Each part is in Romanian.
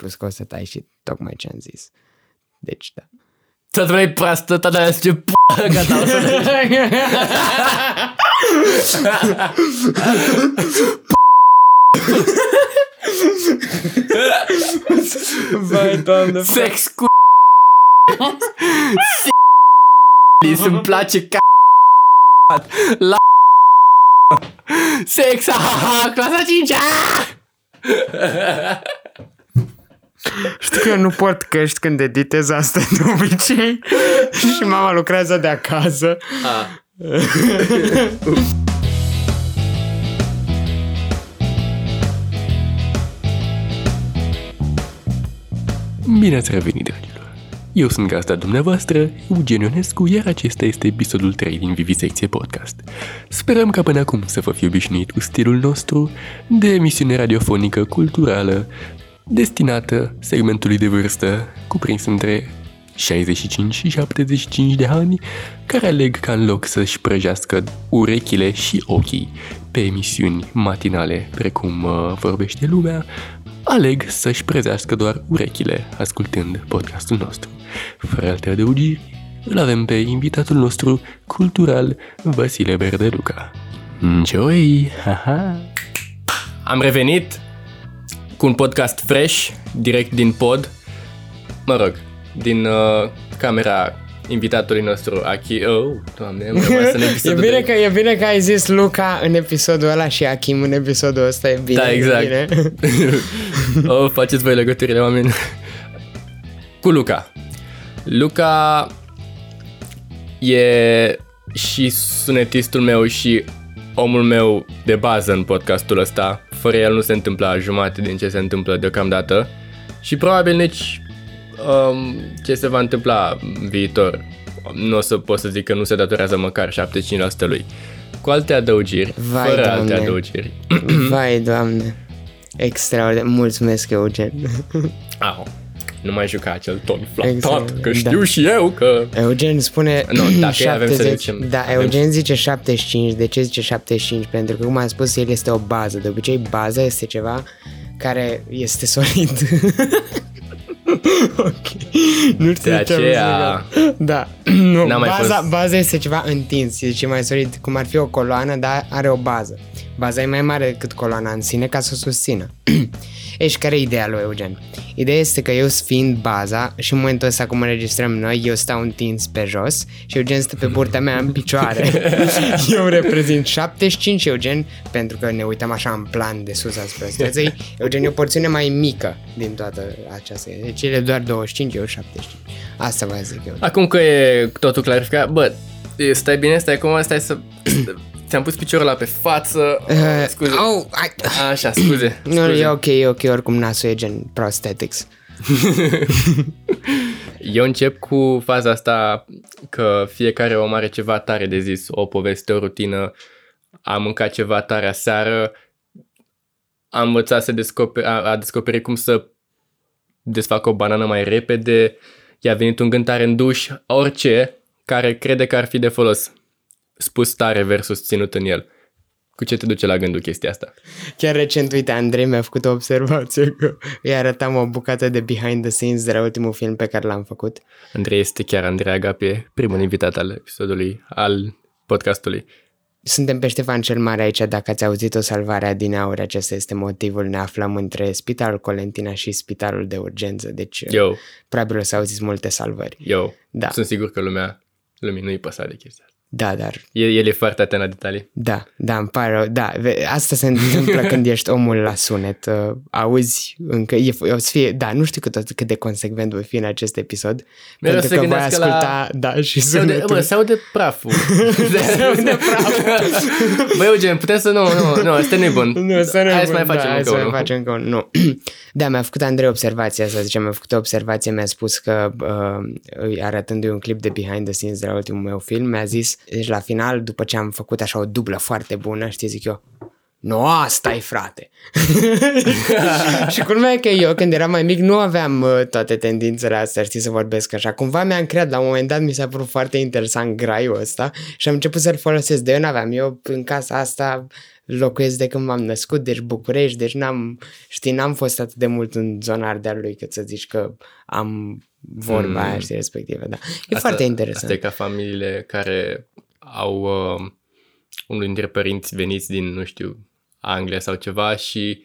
plus că o să tai și tocmai ce am zis. Deci, da. Să vrei proastă, tata, ce p***, gata, o să Vai, doamne. Sex cu s***li, îmi place ca la sex, aha, clasa 5. Știu că eu nu port căști când editez asta de obicei și mama lucrează de acasă. Bine ați revenit, dragilor! Eu sunt gazda dumneavoastră, Eugen Ionescu, iar acesta este episodul 3 din Vivi Secție Podcast. Sperăm ca până acum să vă fi obișnuit cu stilul nostru de emisiune radiofonică culturală destinată segmentului de vârstă cuprins între 65 și 75 de ani, care aleg ca în loc să-și prăjească urechile și ochii pe emisiuni matinale precum Vorbește Lumea, aleg să-și prezească doar urechile ascultând podcastul nostru. Fără alte adăugiri, îl avem pe invitatul nostru cultural, Vasile Berdă-Luca. Enjoy! Ha-ha! Am revenit cu un podcast fresh, direct din pod, mă rog, din camera invitatului nostru, Achi. Oh, doamne, am rămas în episodul E bine că ai zis Luca în episodul ăla și Achim în episodul ăsta, e bine. Da, exact. E bine. Oh, faceți voi legăturile, oameni. Cu Luca. Luca e și sunetistul meu și omul meu de bază în podcastul ăsta. Fără el nu se întâmplă jumate din ce se întâmplă deocamdată și probabil nici ce se va întâmpla în viitor. Nu o să pot să zic că nu se datorează măcar 75% lui. Cu alte adăugiri, vai, fără doamne. Alte adăugiri. Vai, doamne, extraordinar, mulțumesc, Eugen. Au, nu mai juca acel ton flatat, exact, că știu da. Și eu că... Eugen spune no, dacă 70, avem să zicem, da, avem... Eugen zice 75, de ce zice 75? Pentru că, cum am spus, el este o bază, de obicei baza este ceva care este solid. Ok, nu știu ce aceea... Da, nu, baza este ceva întins, zice mai solid, cum ar fi o coloană, dar are o bază. Baza e mai mare decât coloana în sine ca să o susțină. Ești care e ideea lui Eugen? Ideea este că eu fiind baza și în momentul ăsta cum înregistrăm noi, eu stau întins pe jos și Eugen stă pe burta mea în picioare. Eu reprezint 75, Eugen, pentru că ne uităm așa în plan de sus asupra străței, Eugen e o porțiune mai mică din toată aceasta. Deci el e doar 25, eu 75. Asta vă zic eu. Acum că e totul clarificat, bă, stai bine, stai cum, stai să... Ți-am pus piciorul ăla pe față. Scuze. Oh, așa, scuze. Nu, no, e ok, oricum nasul e gen prosthetics. Eu încep cu faza asta că fiecare om are ceva tare de zis, o poveste, o rutină. Am mâncat ceva tare aseară. Am învățat să descoperi cum să desfac o banană mai repede. I-a venit un gând tare în duș, orice care crede că ar fi de folos. Spus tare versus ținut în el. Cu ce te duce la gândul chestia asta? Chiar recent, uite, Andrei mi-a făcut o observație că îi arătam o bucată de behind the scenes de la ultimul film pe care l-am făcut. Andrei este chiar Andrei Agapie, primul invitat al episodului, al podcastului. Suntem pe Ștefan cel Mare aici, dacă ați auzit o salvare adineauri, acesta este motivul, ne aflăm între Spitalul Colentina și Spitalul de Urgență, deci eu. Probabil o să auziți multe salvări. Eu, da. Sunt sigur că lumea nu-i păsa de chestia. Da, dar... El e foarte atent la detalii. Da, îmi pare rău, da. Asta se întâmplă când ești omul la sunet. Auzi încă... o să fie, da, nu știu cât de consecvent voi fi în acest episod. Mereu pentru că voi asculta la... da, și sunetul. Bă, se aude praful. Se aude praful. Bă, Eugen, putem să... Nu, asta nu-i bun. Hai să mai facem încă unul. Nu. Da, mi-a făcut Andrei observația asta, zice, mi-a făcut o observație, mi-a spus că, arătându-i un clip de behind the scenes de la ultimul meu film, mi-a zis, deci la final, după ce am făcut așa o dublă foarte bună, știi, zic eu, nu, asta-i, frate! Și culmea e că eu, când eram mai mic, nu aveam toate tendințele astea, știi, să vorbesc așa. Cumva mi-am creat, la un moment dat mi s-a părut foarte interesant graiul ăsta și am început să-l folosesc. De eu n-aveam, eu în casa asta locuiesc de când m-am născut, deci București, deci n-am fost atât de mult în zona Ardealului, cât să zici că am vorba aia, știi, respectivă, da. E asta, foarte interesant. Asta e ca familiile care au unul dintre părinți veniți din, nu știu, Anglia sau ceva și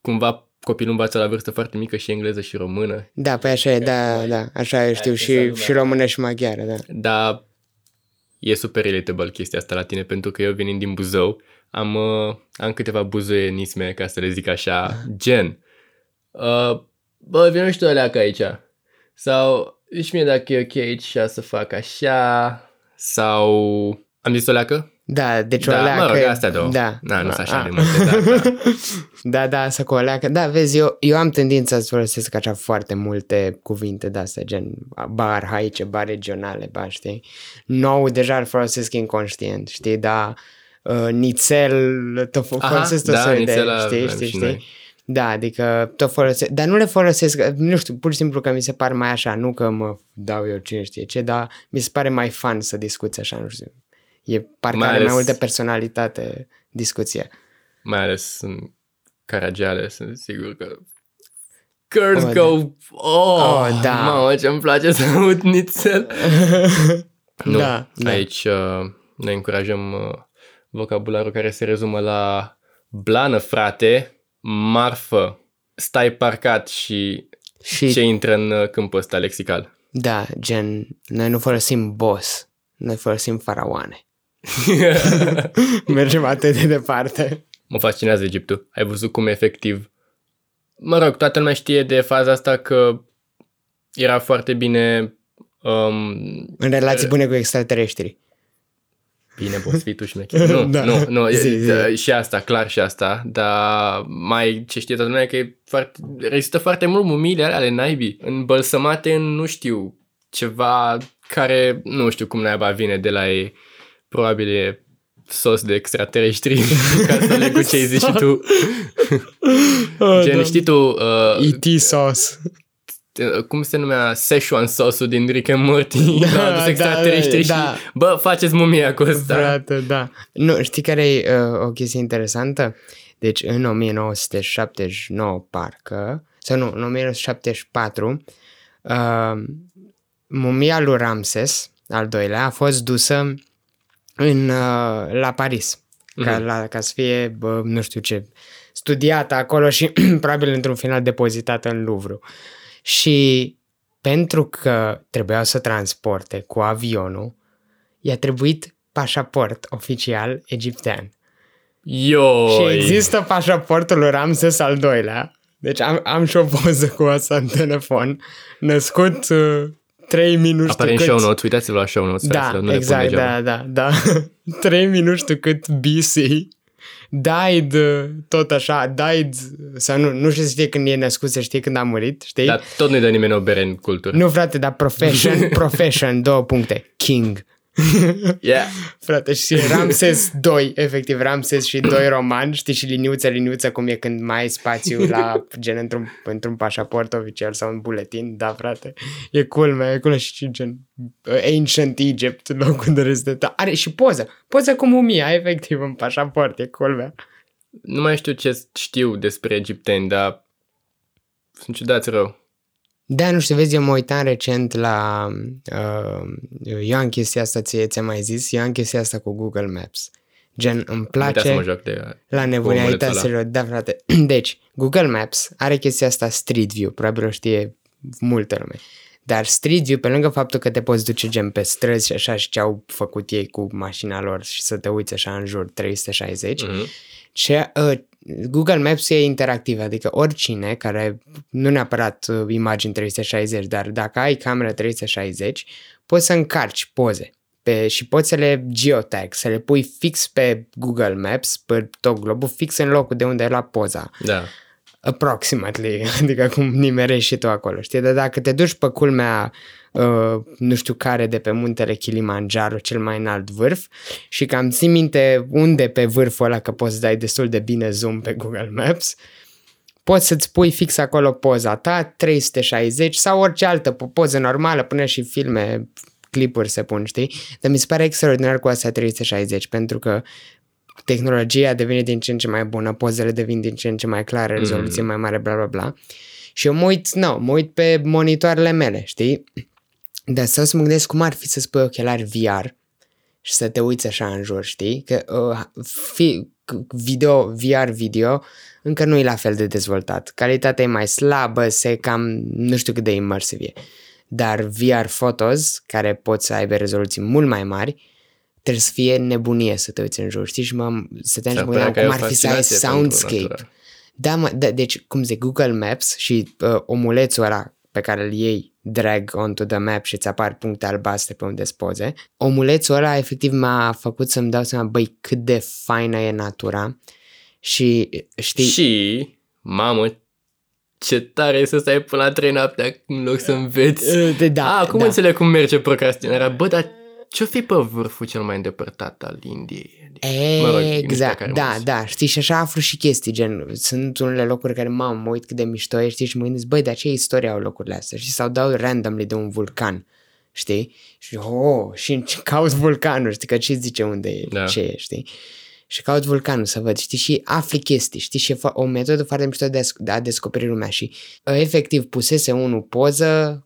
cumva copilul învață la vârstă foarte mică și engleză și română. Da, păi așa e, da, așa e, știu, și română și maghiară, da. Dar e super relatable chestia asta la tine, pentru că eu venind din Buzău, am câteva buzoienisme, ca să le zic așa, gen. Bă, vino și tu aleacă aici. Sau, zici mie dacă e ok aici să fac așa. Sau, am zis o leacă? Da, deci o leacă. Mă rog, astea două. Da, na, nu-s așa de multe, dar, da, să cu o leacă. Da, vezi, eu am tendința să folosesc așa foarte multe cuvinte de-astea, gen ba arhaice, ba regionale, ba, știi? Nou, deja îl folosesc inconștient, știi? Dar nițel, tot folosesc tot soiul de, știi? Da, adică tot folosesc, dar nu le folosesc, nu știu, pur și simplu că mi se par mai așa, nu că mă dau eu cine știe ce, dar mi se pare mai fun să discuți așa, nu știu. E parcă are mai multă personalitate discuția. Mai ales în Caragiale, sunt sigur că girls go, da. Mamă, ce-mi place să aud nițel. Nu, da. Aici ne încurajăm vocabularul care se rezumă la blană, frate, marfă, stai parcat și ce intră în câmpul ăsta lexical. Da, gen, noi nu folosim boss, noi folosim faraoane. Mergem atât de departe. Mă fascinează Egiptul. Ai văzut cum efectiv, mă rog, toată lumea știe de faza asta că era foarte bine în relații bune cu extraterestri. Bine, boss, fii tu șmecher. Nu. Zi. Și asta, clar și asta. Dar mai ce știe toată lumea că e foarte, rezistă foarte mult mumile ale naibii. Îmbălsămate în, nu știu, ceva care, nu știu cum naiba vine de la ei. Probabil e sos de extraterestri, ca să le cucei zici și tu. Gen, știi tu... E.T. sauce. Cum se numea Szechuan sauce-ul din Rick and Morty? Da. Bă, faceți mumia cu ăsta. Frate, da. Nu, știi care e o chestie interesantă? Deci în 1979 parcă, sau nu, în 1974, mumia lui Ramses, al doilea, a fost dusă la Paris, ca să fie, bă, nu știu ce, studiată acolo și probabil într-un final depozitată în Louvre. Și pentru că trebuiau să transporte cu avionul, i-a trebuit pașaport oficial egiptean. Ioi! Și există pașaportul lui Ramses al doilea. Deci am și o poză cu asta în telefon. Născut... 3 minute. Apare în show notes, uitați-vă la show notes. Da, nu exact, da. 3 minute cât BC died, tot așa, died, sau nu știu să știe când e născut, să știe când a murit, știi? Dar tot nu-i dă nimeni o bere în cultură. Nu, frate, dar profession, 2 puncte, king. Yeah. Frate, și Ramses 2, efectiv, Ramses și 2 romani, știi, și liniuță, cum e când mai ai spațiu la, gen, într-un pașaport oficial sau un buletin, da, frate, e culmea, și gen Ancient Egypt, locul de rezidentă. Are și poză cu mumia, efectiv, în pașaport, e culmea. Nu mai știu ce știu despre egipteni, dar sunt ciudați rău. Da, nu știu, vezi, eu mă uitam recent la... eu am chestia asta, ți-am mai zis, eu am chestia asta cu Google Maps. Gen, îmi place la nebunia, uita să-l... Da, frate. Deci, Google Maps are chestia asta Street View, probabil o știe multă lume. Dar Street View, pe lângă faptul că te poți duce gen pe străzi și așa și ce-au făcut ei cu mașina lor și să te uiți așa în jur 360, Google Maps e interactiv, adică oricine care, nu neapărat imagini 360, dar dacă ai camera 360, poți să încarci poze și poți să le geotag, să le pui fix pe Google Maps, pe tot globul, fix în locul de unde e la poza. Da. Approximately, adică cum nimerești și tu acolo, știi? Dar dacă te duci pe culmea nu știu care de pe muntele Kilimanjaro, cel mai înalt vârf, și cam ții minte unde pe vârful ăla, că poți să dai destul de bine zoom pe Google Maps, poți să-ți pui fix acolo poza ta, 360 sau orice altă poză normală, până și filme, clipuri se pun, știi? Dar mi se pare extraordinar cu astea 360, pentru că tehnologia devine din ce în ce mai bună, pozele devin din ce în ce mai clare, rezoluție mai mare, bla bla bla. Și eu mă uit pe monitoarele mele, știi? Dar să mă gândesc cum ar fi să spui ochelari VR și să te uiți așa în jur, știi? Că VR video încă nu e la fel de dezvoltat. Calitatea e mai slabă, se cam nu știu cât de imersiv e. Dar VR photos, care pot să aibă rezoluții mult mai mari, trebuie să fie nebunie să te uiți în jur, știi? Și mă gândeam cum ar fi să ai soundscape. Da, deci, cum zic, Google Maps și omulețul ăla pe care îl iei, drag onto the map și îți apar puncte albastre pe unde-s poze. Omulețul ăla efectiv m-a făcut să-mi dau seama, băi, cât de faină e natura și știi... Și, mamă, ce tare e să stai până la 3 noaptea în loc să înveți. Acum înțeleg cum merge procrastinarea. Bă, dar ce-o fi pe vârful cel mai îndepărtat al Indiei? Exact, da, știi, și așa aflu și chestii, gen, sunt unele locuri care, mă uit cât de mișto e, știi, și mă gândesc, băi, dar ce istorie au locurile astea, știi, sau dau randomly de un vulcan, știi, și, și caut vulcanul, știi, că ce zice unde e, da. Ce e, știi, și caut vulcanul să văd, știi, și afli chestii, știi, și e o metodă foarte mișto de a descoperi lumea și, efectiv, pusese unul poză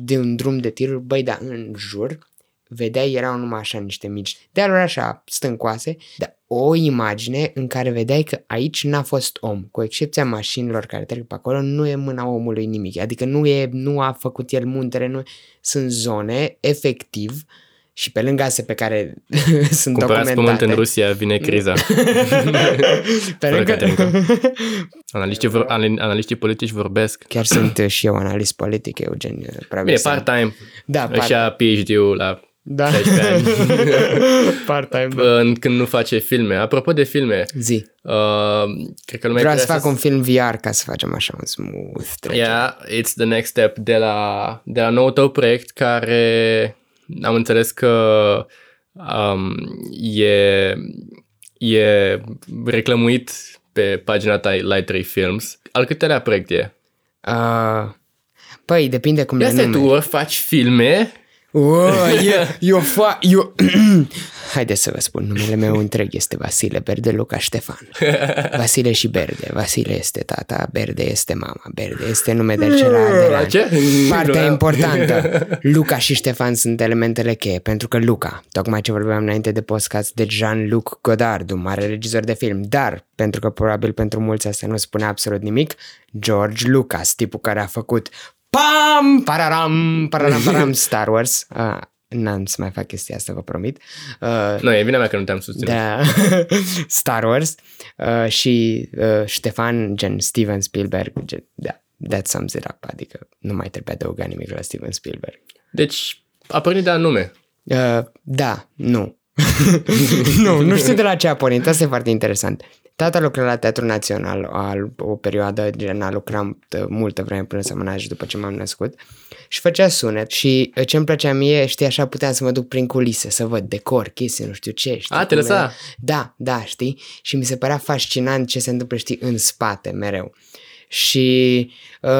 de un drum de tiruri, băi, dar în jur... vedeai, erau numai așa niște mici dealuri așa stâncoase, dar o imagine în care vedeai că aici n-a fost om, cu excepția mașinilor care trec pe acolo, nu e mâna omului nimic, adică nu a făcut el muntele, sunt zone, efectiv, și pe lângă astea pe care sunt documentate. Cumpărați pământ în Rusia, vine criza. Pe lângă... Analiștii politici vorbesc. Chiar sunt și eu analist politic, Eugen. Bine, part-time. Da, așa PhD-ul la... Da. 16 ani. Part-time, da. Când nu face filme. Apropo de filme, zi. Cred că vreau să fac un film VR ca să facem așa un smooth trailer. Yeah, it's the next step de la nou tău proiect, care am înțeles că e reclămuit pe pagina ta Lightray Films. Al câtelea proiect e? Păi, depinde cum le numeri. Tu ori faci filme... Haideți să vă spun, numele meu întreg este Vasile Berdă-Luca Ștefan. Vasile și Berde. Vasile este tata, Berde este mama, Berde este nume de celălalt. Partea importantă. Luca și Ștefan sunt elementele cheie, pentru că Luca, tocmai ce vorbeam înainte de podcast, de Jean-Luc Godard, un mare regizor de film, dar, pentru că probabil pentru mulți asta nu spune absolut nimic, George Lucas, tipul care a făcut pam, pararam, pararam, pararam, Star Wars. N-am să mai fac chestia asta, vă promit. E vina mea că nu te-am susținut. Da. Star Wars și Ștefan, gen Steven Spielberg. Gen, da, that sums it up. Adică nu mai trebuie adăugat nimic la Steven Spielberg. Deci, a pornit de la nume. Da, nu. nu știu de la ce a pornit. Asta e foarte interesant. Tata lucra la Teatrul Național o perioadă, gen a lucrat multă vreme până să mă naști după ce m-am născut și făcea sunet și ce-mi plăcea mie, știi, așa puteam să mă duc prin culise, să văd decor, chestii, nu știu ce. Știi, te lăsa? Da, știi? Și mi se părea fascinant ce se întâmplă, știi, în spate mereu. Și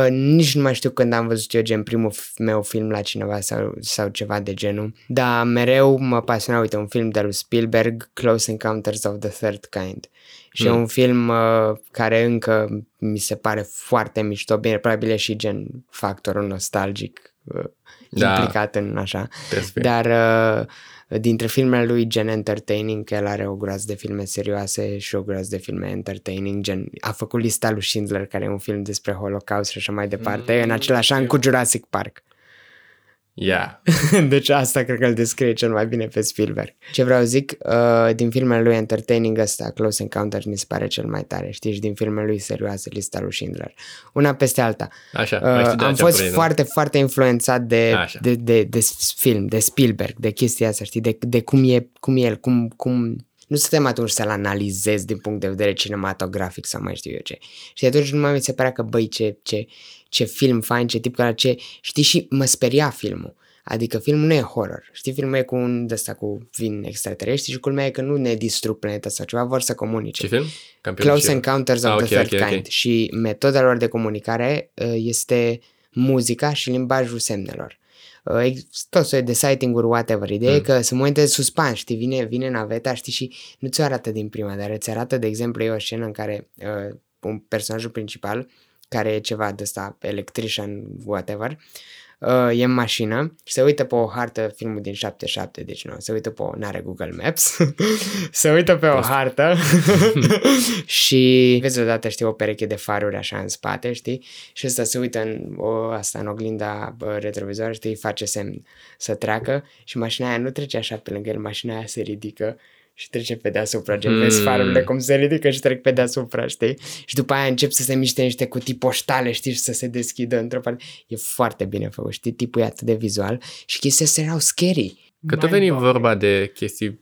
nici nu mai știu când am văzut eu gen primul meu film la cineva sau ceva de genul, dar mereu mă pasiona, uite, un film de lui Spielberg, Close Encounters of the Third Kind. Și e un film care încă mi se pare foarte mișto, bine, probabil e și gen factorul nostalgic implicat în așa, dar dintre filmele lui gen entertaining, el are o groază de filme serioase și o groază de filme entertaining, gen a făcut Lista lui Schindler, care e un film despre Holocaust și așa mai departe, în același an cu Jurassic Park. Yeah. Deci asta cred că îl descrie cel mai bine pe Spielberg. Ce vreau zic, din filmele lui entertaining ăsta, Close Encounters mi se pare cel mai tare, știi, și din filmele lui serioase, Lista lui Schindler. Una peste alta. Așa, am fost foarte, foarte influențat de film, de Spielberg, de chestia asta, știi, de cum e el. Nu suntem atunci să-l analizez din punct de vedere cinematografic sau mai știu eu ce. Și atunci numai mi se părea că, băi, ce film fain, ce tip, știi, și mă speria filmul. Adică filmul nu e horror, știi, filmul e cu un de-asta, cu vin extraterestri și culmea e că nu ne distrug planeta sau ceva, vor să comunice. Ce film? Close Encounters of the Third Kind. Și metoda lor de comunicare este muzica și limbajul semnelor. tot soiul de sighting-uri, whatever. Ideea e că sunt momente de suspans, știi, vine naveta, știi, și nu ți-o arată din prima, dar îți arată, de exemplu, e o scenă în care un personajul principal, care e ceva de ăsta, electrician, whatever, e în mașină și se uită pe o hartă, filmul din 77, deci nu, se uită pe o, n-are Google Maps, se uită pe o hartă și vezi odată, știi, o pereche de faruri așa în spate, știi, și ăsta se uită în oglinda retrovizoară, știi, îi face semn să treacă și mașina aia nu trece așa pe lângă el, mașina aia se ridică și trece pe deasupra, gen, vezi farurile cum se ridică și trec pe deasupra, știi? Și după aia încep să se miște niște cutii poștale, știi, și să se deschidă într-o parte. E foarte bine făcut, știi? Tipul e atât de vizual și chestia se erau scary. Că tot veni vorba de chestii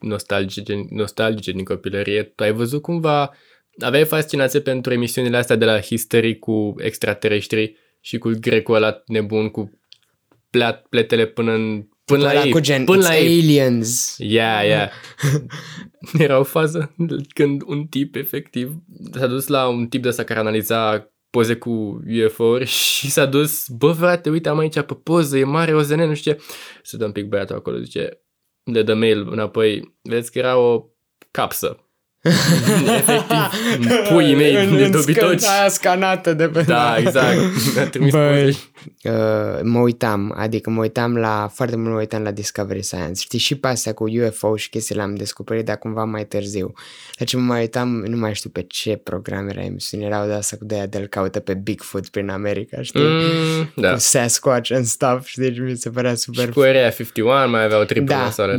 nostalgice din copilărie, tu ai văzut cumva, aveai fascinație pentru emisiunile astea de la History cu extraterestri și cu grecul ăla nebun cu pletele până la aliens. Yeah. Era o fază când un tip efectiv s-a dus la un tip de ăsta care analiza poze cu UFO-uri și s-a dus, bă frate, uite, am aici pe poză, e mare OZN, nu știu ce. Se dă un pic băiatul acolo, zice, le dă mail înapoi, vezi că era o capsă. Efectiv, puii mei de dobitoci. Aia scanată de pe... Da, exact. Mă uitam la... Foarte mult mă uitam la Discovery Science. Știi, și pe astea cu UFO și chestii le-am descoperit, dar cumva mai târziu. Deci mă uitam, nu mai știu pe ce program era emisiune, erau de asta cu de-aia de-l caută pe Bigfoot prin America, știi? Da. Cu Sasquatch and stuff, știi? Mi se părea super... Și cu Area 51 mai aveau triple masole.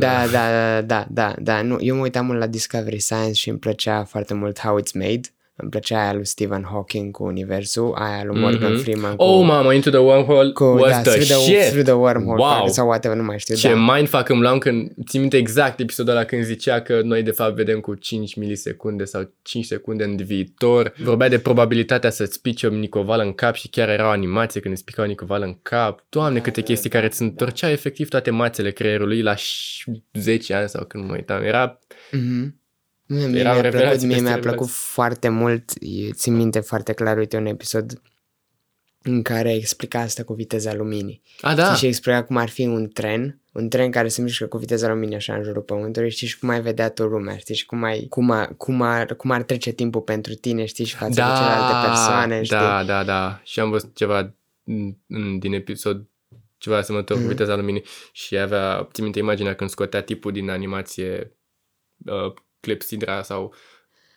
Da. Nu, eu mă uitam la Discovery Science și îmi plăcea foarte mult How It's Made. Îmi plăcea aia lui Stephen Hawking cu universul, aia lui Morgan Freeman cu... Oh, mama, Into the Wormhole through the Wormhole, wow. Sau whatever, nu mai știu. Ce mindfuck îmi luam când... Țin minte exact episodul ăla când zicea că noi de fapt vedem cu 5 milisecunde sau 5 secunde în viitor. Vorbea de probabilitatea să-ți pice o nicovală în cap și chiar era o animație când îți pica o nicovală în cap. Doamne, câte chestii care îți întorcea efectiv toate mațele creierului la 10 ani sau când mă uitam. Era... Mie mi-a plăcut foarte mult. Țin minte foarte clar, uite, un episod în care explica asta cu viteza luminii. Da. Și explica cum ar fi un tren care se mișcă cu viteza luminii așa în jurul pământului, știi, și cum ai vedea tu lumea, știi, și cum ar trece timpul pentru tine, știi, și față de celelalte persoane, știi? Da. Și am văzut ceva din episod ceva asemănător cu viteza luminii și avea, țin minte imaginea când scotea tipul din animație clepsidra sau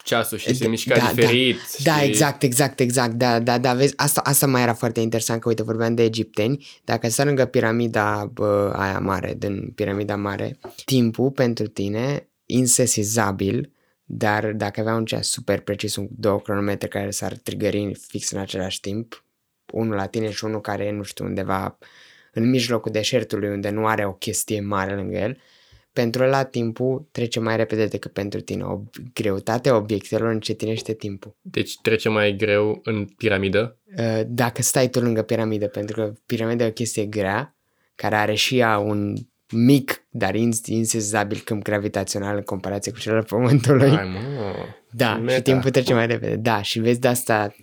ceasul și se mișca diferit. Da, exact, vezi, asta mai era foarte interesant, că uite, vorbeam de egipteni, dacă stai lângă piramida aia mare, din piramida mare, timpul pentru tine, insesizabil, dar dacă avea un ceas super precis, 2 cronometre care s-ar trigări fix în același timp, unul la tine și unul care e, nu știu, undeva în mijlocul deșertului, unde nu are o chestie mare lângă el, pentru ăla timpul trece mai repede decât pentru tine. Greutatea obiectelor încetinește timpul. Deci trece mai greu în piramidă? Dacă stai tu lângă piramidă, pentru că piramida e o chestie grea, care are și ea un mic, dar insensibil câmp gravitațional în comparație cu cel al Pământului. Și timpul trece mai repede. Da, și vezi, de asta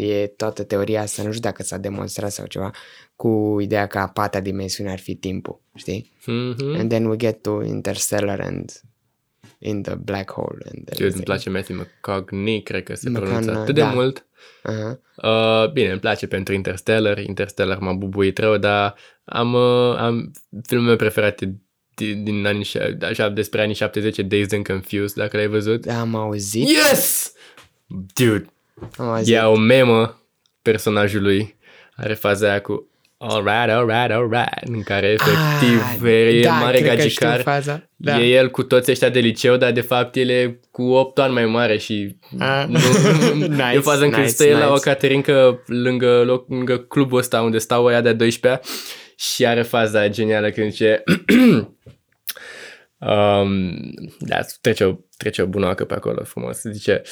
e toată teoria asta, nu știu dacă s-a demonstrat sau ceva, cu ideea că a patra dimensiune ar fi timpul, știi? And then we get to Interstellar and in the black hole. Eu îmi place Matthew McConaughey, cred că se pronunță atât de mult. Bine, îmi place pentru Interstellar. Interstellar m-a bubuit rău, dar am filmele mele preferate din anii, așa, despre anii 70, Dazed and Confused, dacă l-ai văzut. Am auzit. Yes! Dude! E o memă personajului. Are faza aia cu alright, în care efectiv e mare gagicar. E el cu toți ăștia de liceu, dar de fapt el e cu 8 ani mai mare și e faza în care stă el la o caterincă lângă clubul ăsta unde stau oia de 12-a și are faza genială când zice trece o bunoacă pe acolo frumos, zice,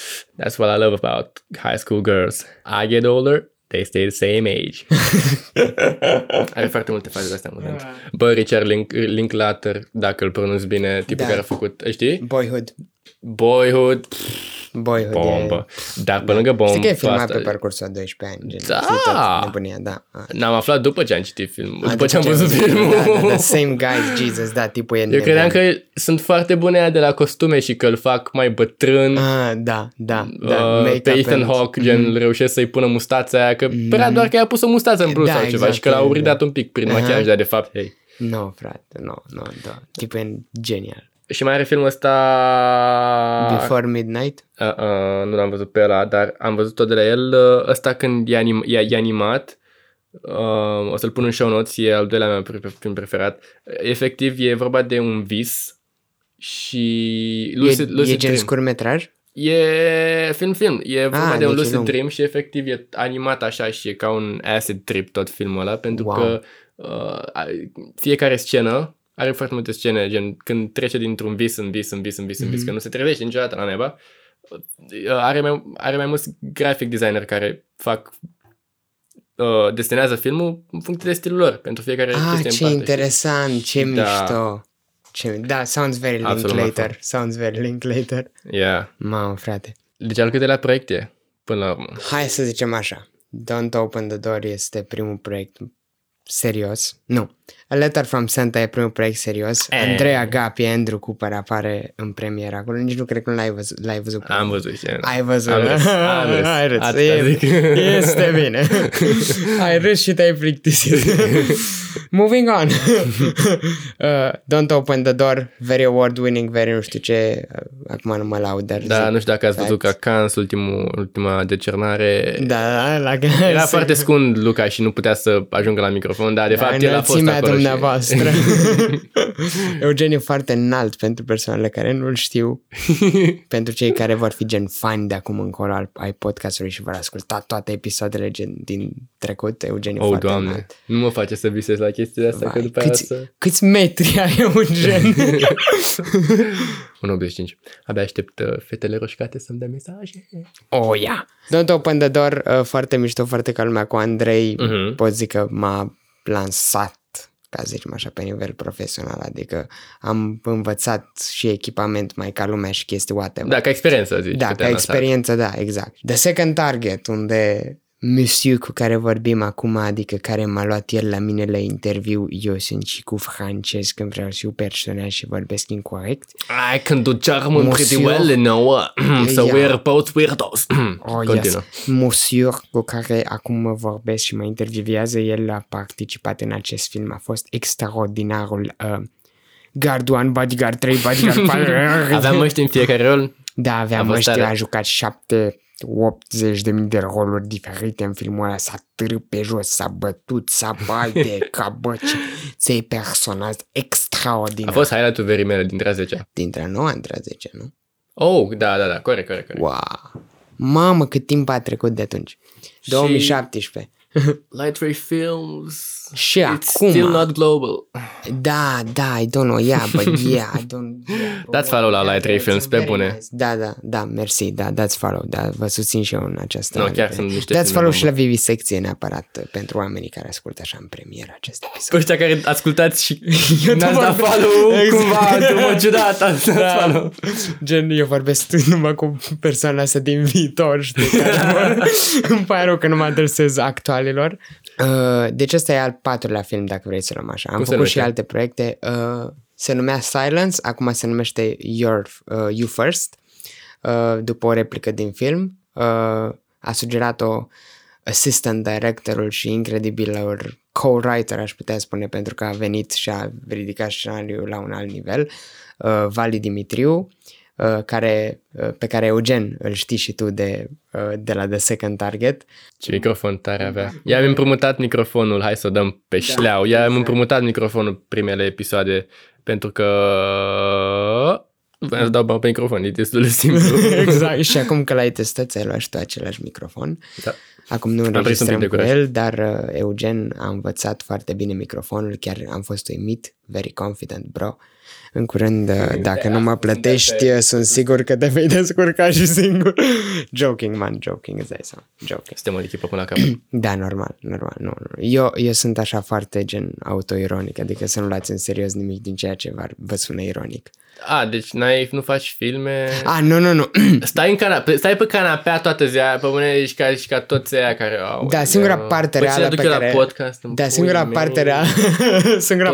that's what I love about high school girls, I get older, they stay the same age. Are foarte multe faze de astea în moment. Bă, Richard Linklater, dacă îl pronunț bine, tipul care a făcut, știi? Boyhood. Boyhood bombă. Dar pe lângă bombă... Știi că e filmat asta... pe parcursul a 12 ani. Da! Tot nebunia, da. N-am aflat după ce am citit filmul. După ce am văzut filmul. Da, same guys, Jesus, da, tipul e... Eu credeam că sunt foarte bune aia de la costume și că îl fac mai bătrân. Da. Pe Ethan Hawke, gen, reușesc să-i pună mustața aia, că părea doar că i-a pus o mustață în plus sau ceva și că l-a uridat un pic prin machiaj, dar de fapt, hei. Nu, frate, nu, da. Tipul e genial. Și mai are filmul ăsta... Before Midnight? Nu l-am văzut pe ăla, dar am văzut tot de la el. Ăsta când e animat, o să-l pun în show notes, e al doilea meu film preferat. Efectiv, e vorba de un vis și... Lucid gen scurtmetraj? E film. E vorba de un lucid dream și efectiv e animat așa și e ca un acid trip tot filmul ăla, pentru că fiecare scenă are foarte multe scene, gen când trece dintr-un vis în vis, că nu se trezește niciodată la neba. Are mai mulți graphic designer care fac desenează filmul în funcție de stilul lor, pentru fiecare chestie în parte. Ce interesant, și... ce mișto. Da, sounds very Linklater. Yeah. Mamă, frate. Deci al câtelea proiect e, până la urmă. Hai să zicem așa. Don't Open the Door este primul proiect serios. Nu. A Letter from Santa e primul proiect serios. Andrei Agapie, Andrew Cooper apare în premieră acolo. Nici nu cred că nu l-ai văzut. Am văzut. Ai văzut. Ai râs. Este bine. Ai râs și te-ai plictisit. Moving on. Don't Open the Door, very award winning, very nu știu ce. Acum nu mă laud, dar... Da, nu știu dacă ați văzut că Cannes, ultima decernare... Da, la Cannes. Era foarte scund Luca și nu putea să ajungă la microfon, dar de fapt el a fost dumneavoastră. Eugen e foarte înalt pentru persoanele care nu-l știu. Pentru cei care vor fi gen fani de acum încolo ai podcastului și vor asculta toate episoadele din trecut, Eugen e foarte Doamne, înalt. Nu mă face să visez la chestiile astea. Vai, că după câți metri ai, Eugen? 1,85. Abia aștept fetele roșcate să-mi dea mesaje. Oh, yeah! Don't Open the Door, foarte mișto, foarte ca lumea, cu Andrei. Pot zic că m-a lansat, ca să zicem așa, pe nivel profesional, adică am învățat și echipament mai ca lumea și chestii whatever. Da, ca experiență, zici. Da, ca experiență, da, exact. The Second Target, unde monsieur cu care vorbim acum, adică care m-a luat el la mine la interviu, eu sunt și cu francez când vreau să fiu personal și vorbesc incorrect. I can do German pretty well, you know. So we're both weirdos. Yes. Monsieur cu care acum mă vorbesc și mă intervievează, el a participat în acest film, a fost extraordinarul Guard 1, Bodyguard 3, Bodyguard 4. Aveam măști în fiecare rol? Da, aveam măști, a jucat 80.000 de roluri diferite în filmul ăla, s-a târât pe jos, s-a bătut, s-a balte ca băci, ți-ai personaj extraordinar. A fost highlight-ul verii mele dintre a 10-a. Dintre a 9-a, între a 10-a, nu? Oh, da, corect. Wow. Mamă, cât timp a trecut de atunci. 2017. Lightray Films. Și it's acum. Still not global. Da, I don't know. Yeah, but yeah, I don't. Yeah, dați follow la Lightray Films, pe bune. Nice. Da, mersi. Da, dați follow. Da, vă susțin și eu în această. No, chiar sunt niște. Dați follow și la Vivi Secție neapărat pentru oamenii care ascultă așa în premieră acest episod. Pe ăștia care ascultați și n-ați dat follow cumva, după ciudat, dați follow. Gen, eu vorbesc numai cu persoana asta din viitor, știi? Îmi pare rău că nu mă adresez actualilor. Deci ăsta e al patrulea film, dacă vrei să luăm așa. Am făcut și alte proiecte. Se numea Silence, acum se numește You First, după o replică din film. A sugerat-o assistant directorul și incredibilul co-writer, aș putea spune, pentru că a venit și a ridicat scenariul la un alt nivel, Vali Dimitriu, pe care Eugen îl știi și tu de la The Second Target. Ce microfon tare avea. I-am împrumutat microfonul, hai să o dăm pe șleau. I-am împrumutat microfonul primele episoade pentru că vreau să dau bani pe microfon, e destul de simplu. Exact. Și acum că l-ai testat, ți-ai luat și tu același microfon. Da. Acum nu înregistrăm cu el, dar Eugen a învățat foarte bine microfonul, chiar am fost uimit very confident, bro. În curând, dacă nu mă plătești, sunt sigur că te vei descurca și singur. Joking, man, joking, îți dai seama. Joking. Suntem o echipă până la capăt. Da, normal, nu. Eu sunt așa foarte gen autoironic, adică să nu luați în serios nimic din ceea ce vă sună ironic. A, deci nu faci filme? A, nu. Stai pe canapea toată ziua, pe mâine, ești ca toți aia care au... Da, singura parte reală pe care... Singura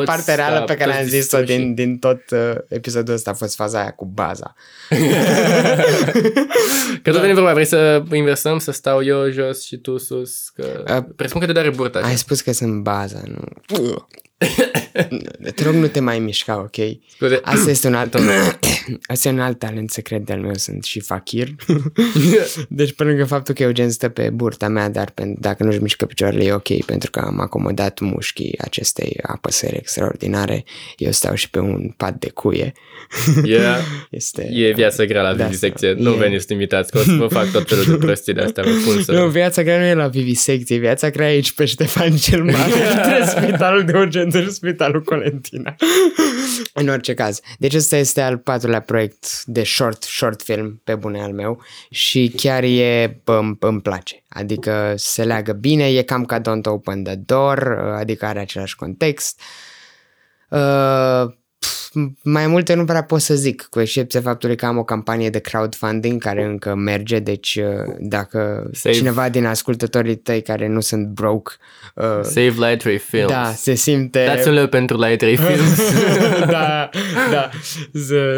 parte reală pe care am zis-o din tot episodul ăsta a fost faza aia cu baza. Că tot vine vorba, vrei să inversăm, să stau eu jos și tu sus? Că... Presupun că te doare burta. Ai spus că sunt baza, nu... Te rog, nu te mai mișca, ok? Asta este un alt talent secret de-al meu, sunt și fakir. Deci pe lângă faptul că Eugen stă pe burta mea, dar dacă nu-și mișcă picioarele e ok, pentru că am acomodat mușchii acestei apăsări extraordinare. Eu stau și pe un pat de cuie. E viața grea la Vivi Secție. Nu veniți invitați, că o să vă fac tot felul de prostii de astea. Nu, viața grea nu e la Vivi Secție, viața grea e aici pe Ștefan cel Mare. Între spitalul de urgență în spitalul Colentina. În orice caz, deci ăsta este al patrulea proiect de short film pe bune al meu și chiar îmi place, adică se leagă bine, e cam ca Don't Open the Door, adică are același context. Mai multe nu prea pot să zic, cu excepția faptului că am o campanie de crowdfunding care încă merge, deci dacă cineva din ascultătorii tăi care nu sunt broke... Save Lightray Films. Da, se simte... Dați un leu pentru Lightray Films. Da.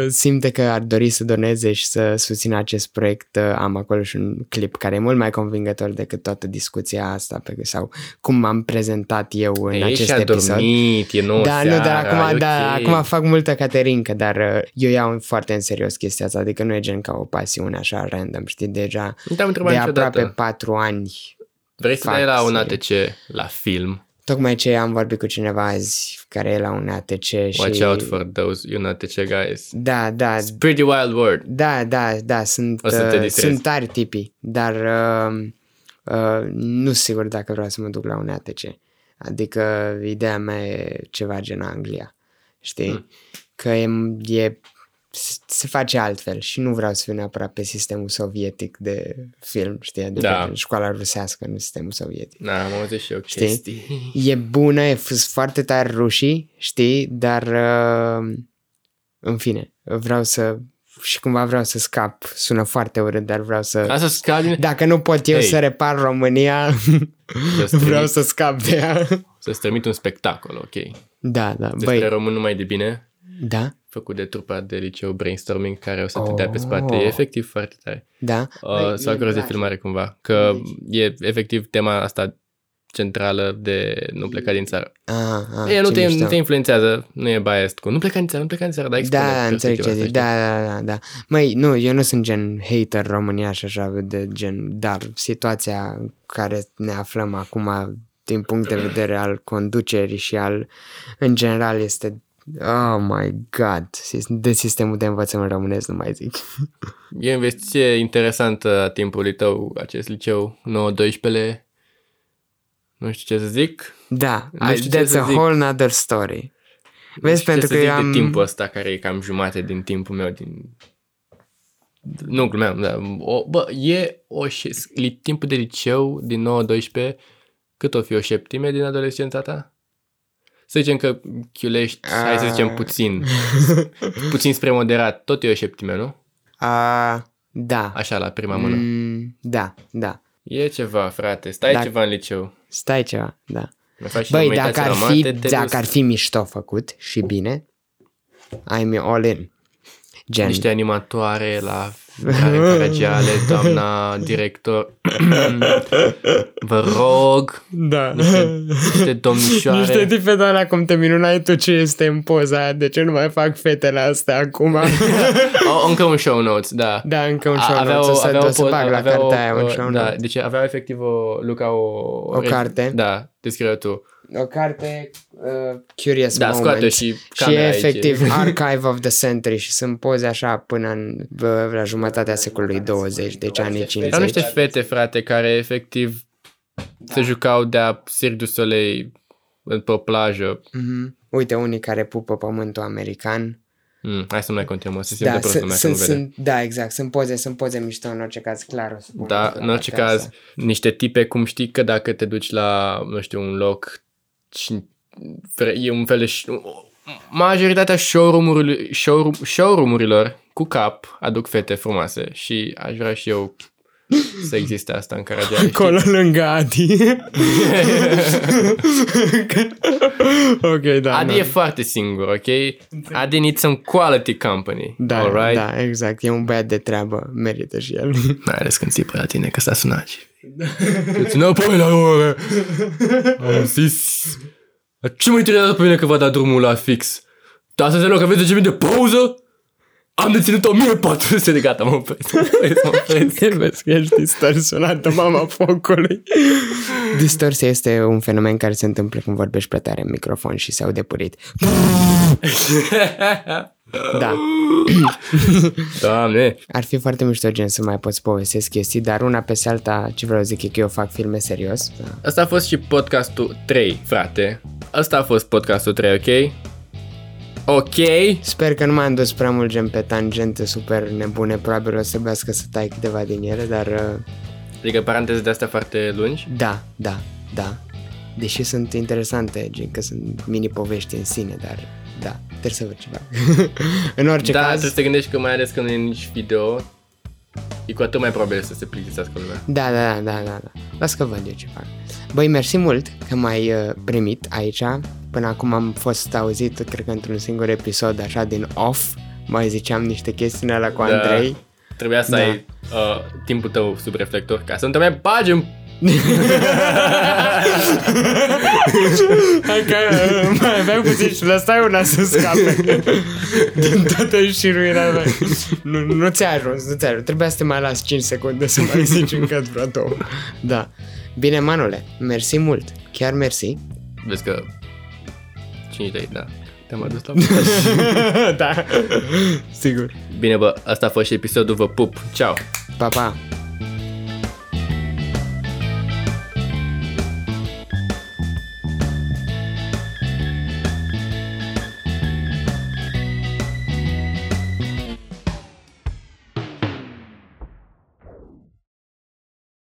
Simte că ar dori să doneze și să susțină acest proiect. Am acolo și un clip care e mult mai convingător decât toată discuția asta sau cum m-am prezentat eu în acest episod. Dormit, acum fac multă caterincă, dar eu iau foarte în serios chestia asta, adică nu e gen ca o pasiune așa random, știi, deja de aproape 4 ani. Vrei să dai la un ATC la film? Tocmai ce am vorbit cu cineva azi care e la un ATC și... Watch out for those UNATC guys. Da. It's pretty wild world. Da, sunt tari tipii, dar nu sigur dacă vreau să mă duc la un ATC. Adică ideea mea e ceva gen Anglia. Știi? Că se face altfel și nu vreau să fiu neapărat pe sistemul sovietic de film, știi? Adică școala rusească, nu sistemul sovietic. Da, am auzit și eu chestii. E bună, sunt foarte tare rușii, știi? Dar, în fine, vreau să scap. Sună foarte urât, dar vreau să... Dacă nu pot eu să repar România, vreau să scap de ea. Să-ți trimit un spectacol, ok? Da. Despre român numai de bine. Da. Făcut de trupa de liceu Brainstorming, care o să te dea pe spate. E efectiv foarte tare. Da. Sau groază de filmare cumva. Că e efectiv tema asta centrală de nu pleca din țară. Nu te influențează, nu e biased cu nu pleca din țară, dar expune. Da, înțeleg ce zici. Da. Măi, nu, eu nu sunt gen hater România și așa de gen, dar situația în care ne aflăm acum din punct de vedere al conducerii și în general este de sistemul de învățământ românesc, nu mai zic. E o investiție interesantă a timpului tău, acest liceu 9-12, nu știu ce să zic. Da, that's a whole another story. Vezi, pentru că eu am... timpul ăsta care e cam jumate din timpul meu, din... Nu, glumeam, da. Timpul de liceu din 9-12... Cât o fi, o șeptime din adolescența ta? Să zicem că chiulești, hai să zicem puțin spre moderat, tot e o șeptime, nu? Da. Așa, la prima mână. Da. E ceva, frate, ceva în liceu. Stai ceva, da. Băi, dacă ar fi mișto făcut și bine, I'm all in. Gen. Niște animatoare la... Caragiale, doamna director, vă rog, niște domnișoare. Niște tipe, doamna, cum te minunai tu ce este în poza aia, de ce nu mai fac fetele astea acum? Încă un show notes, da. Da, încă un show notes, o să bag la cartea aia un show notes. Deci avea efectiv o carte. Da, descrie tu. O carte Curious Moment și efectiv Archive of the Century și sunt poze așa până la jumătatea secolului 20, deci anii 50. Erau niște fete, frate, care efectiv se jucau de-a Cirque du Soleil pe plajă. Mm-hmm. Uite, unii care pupă pământul american. Hai să nu mai continuăm, să simt da, exact, sunt poze mișto în orice caz, clar o să spun. Da, în orice caz, asta. Niște tipe, cum știi că dacă te duci la, nu știu, un loc și e un fel de... Majoritatea showroom-urilor cu cap aduc fete frumoase și aș vrea și eu să existe asta în Caragea. Acolo lângă Adi. Okay, da, Adi e foarte singur, ok? Adi needs some quality company. Da, alright? Da, exact. E un băiat de treabă. Merită și el. Mai ales când ții prea la tine, că s-a sunat. Îți n-au păi la oră. Am zis... Ce mă interesează pe mine că va da drumul la fix? Dar asta înseamnă că aveți 10.000 de pauză? Am deținut 1400 de gata, mă opresc. Vezi că ești distorsionată, mama focului. Distorsia este un fenomen care se întâmplă când vorbești prea tare în microfon și se aude purit. Da. Doamne. Ar fi foarte mișto gen să mai poți povestesc chestii, dar una pe alta, ce vreau zic e că eu fac filme serios. Asta a fost și podcastul 3, frate. Asta a fost podcastul 3, ok? Ok. Sper că nu m-am dus prea mult gen pe tangente super nebune. Probabil o să trebuiască să tai câteva din ele, dar... Adică paranteze de astea foarte lungi? Da. Deși sunt interesante, gen că sunt mini-povești în sine, dar da, trebuie să văd ceva. În orice caz... Da, trebuie să te gândești că mai ales că nu e nici video, e cu atât mai probabil să se plictisească lumea. Da. Las că văd eu ce fac. Băi, mersi mult că m-ai primit aici. Până acum am fost auzit, cred că într-un singur episod, așa, din off. Mai ziceam niște chestii în ala cu Andrei. Da, trebuia să ai timpul tău sub reflector ca să nu te mai bagi în... Hai că mai aveam puțin și lăsai una să scape din toată șiruirea mea. Nu ți-a ajuns. Trebuia să te mai las 5 secunde să mai zici încă vreo două. Da. Bine, Manule, mersi mult. Chiar mersi. Vezi că 5 de da. Te-am adus la Da. Sigur. Bine, bă, asta a fost și episodul. Vă pup. Ciao. Pa, pa.